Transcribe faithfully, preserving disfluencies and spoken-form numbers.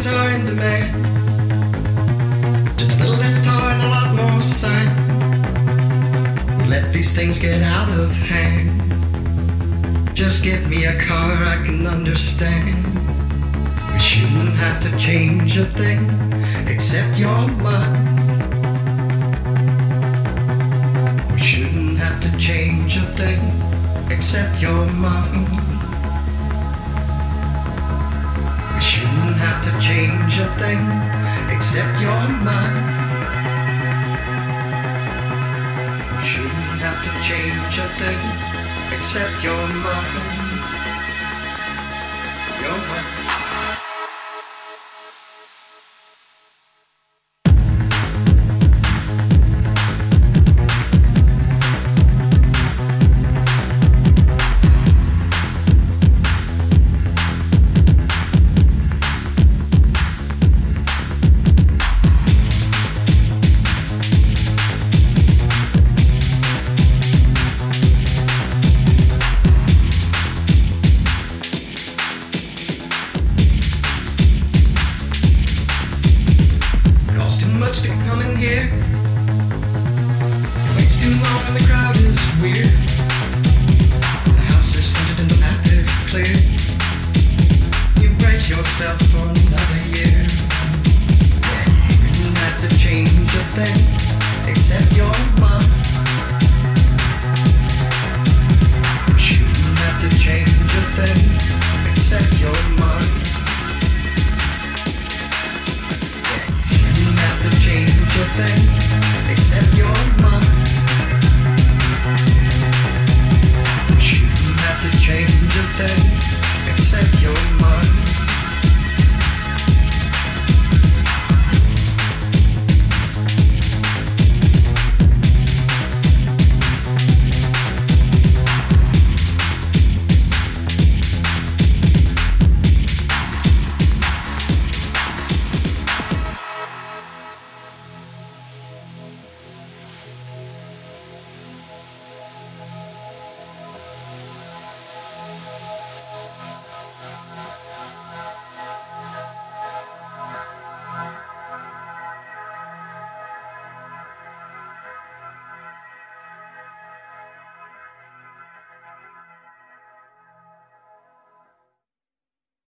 things are in demand. Just a little less toy and a lot more sun. Let these things get out of hand. Just give me a car I can understand. We shouldn't have to change a thing except your mind. We shouldn't have to change a thing except your mind. Have to change a thing except your mind. You shouldn't have to change a thing except your mind. Your mind. Change a thing